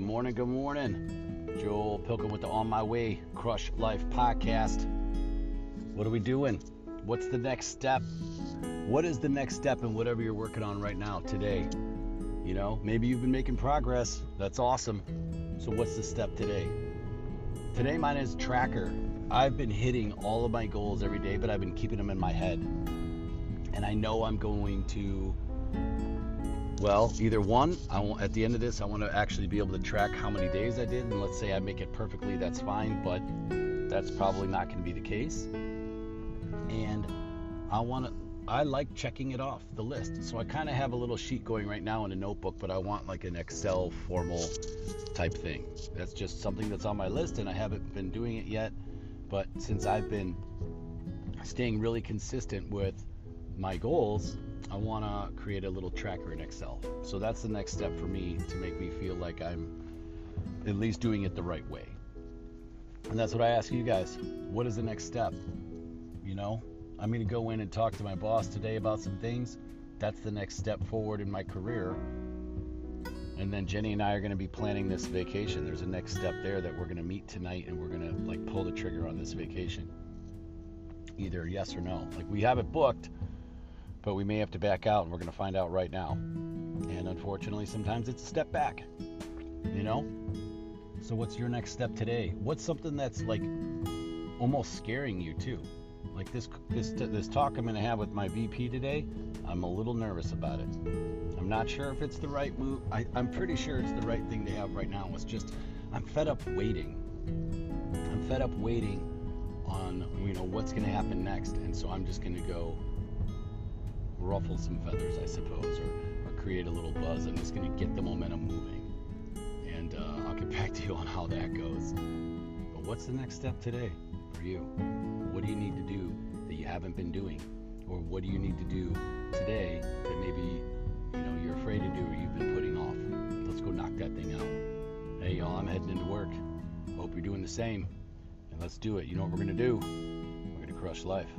Good morning. Joel Pilkin with the On My Way Crush Life Podcast. What are we doing? What's the next step? What is the next step in whatever you're working on right now today? You know, maybe you've been making progress. That's awesome. So what's the step today? Today mine is tracker. I've been hitting all of my goals every day, but I've been keeping them in my head. And I know I'm going to at the end of this, I want to actually be able to track how many days I did. And let's say I make it perfectly, that's fine, but that's probably not going to be the case. And I like checking it off the list. So I kind of have a little sheet going right now in a notebook, but I want like an Excel formal type thing. That's just something that's on my list and I haven't been doing it yet. But since I've been staying really consistent with my goals, I want to create a little tracker in Excel. So that's the next step for me to make me feel like I'm at least doing it the right way. And that's what I ask you guys. What is the next step? You know, I'm going to go in and talk to my boss today about some things. That's the next step forward in my career. And then Jenny and I are going to be planning this vacation. There's a next step there that we're going to meet tonight and we're going to like pull the trigger on this vacation. Either yes or no. Like we have it booked, but we may have to back out, and we're going to find out right now. And unfortunately, sometimes it's a step back, you know? So what's your next step today? What's something that's, like, almost scaring you, too? Like, this talk I'm going to have with my VP today, I'm a little nervous about it. I'm not sure if it's the right move. I'm pretty sure it's the right thing to have right now. It's just, I'm fed up waiting. I'm fed up waiting on, you know, what's going to happen next. And so I'm just going to go ruffle some feathers, I suppose, or create a little buzz. I'm just going to get the momentum moving, and I'll get back to you on how that goes. But what's the next step today for you? What do you need to do that you haven't been doing, or what do you need to do today that maybe you know you're afraid to do or you've been putting off? Let's go knock that thing out. Hey y'all, I'm heading into work. Hope you're doing the same, and let's do it. You know what we're going to do? We're going to crush life.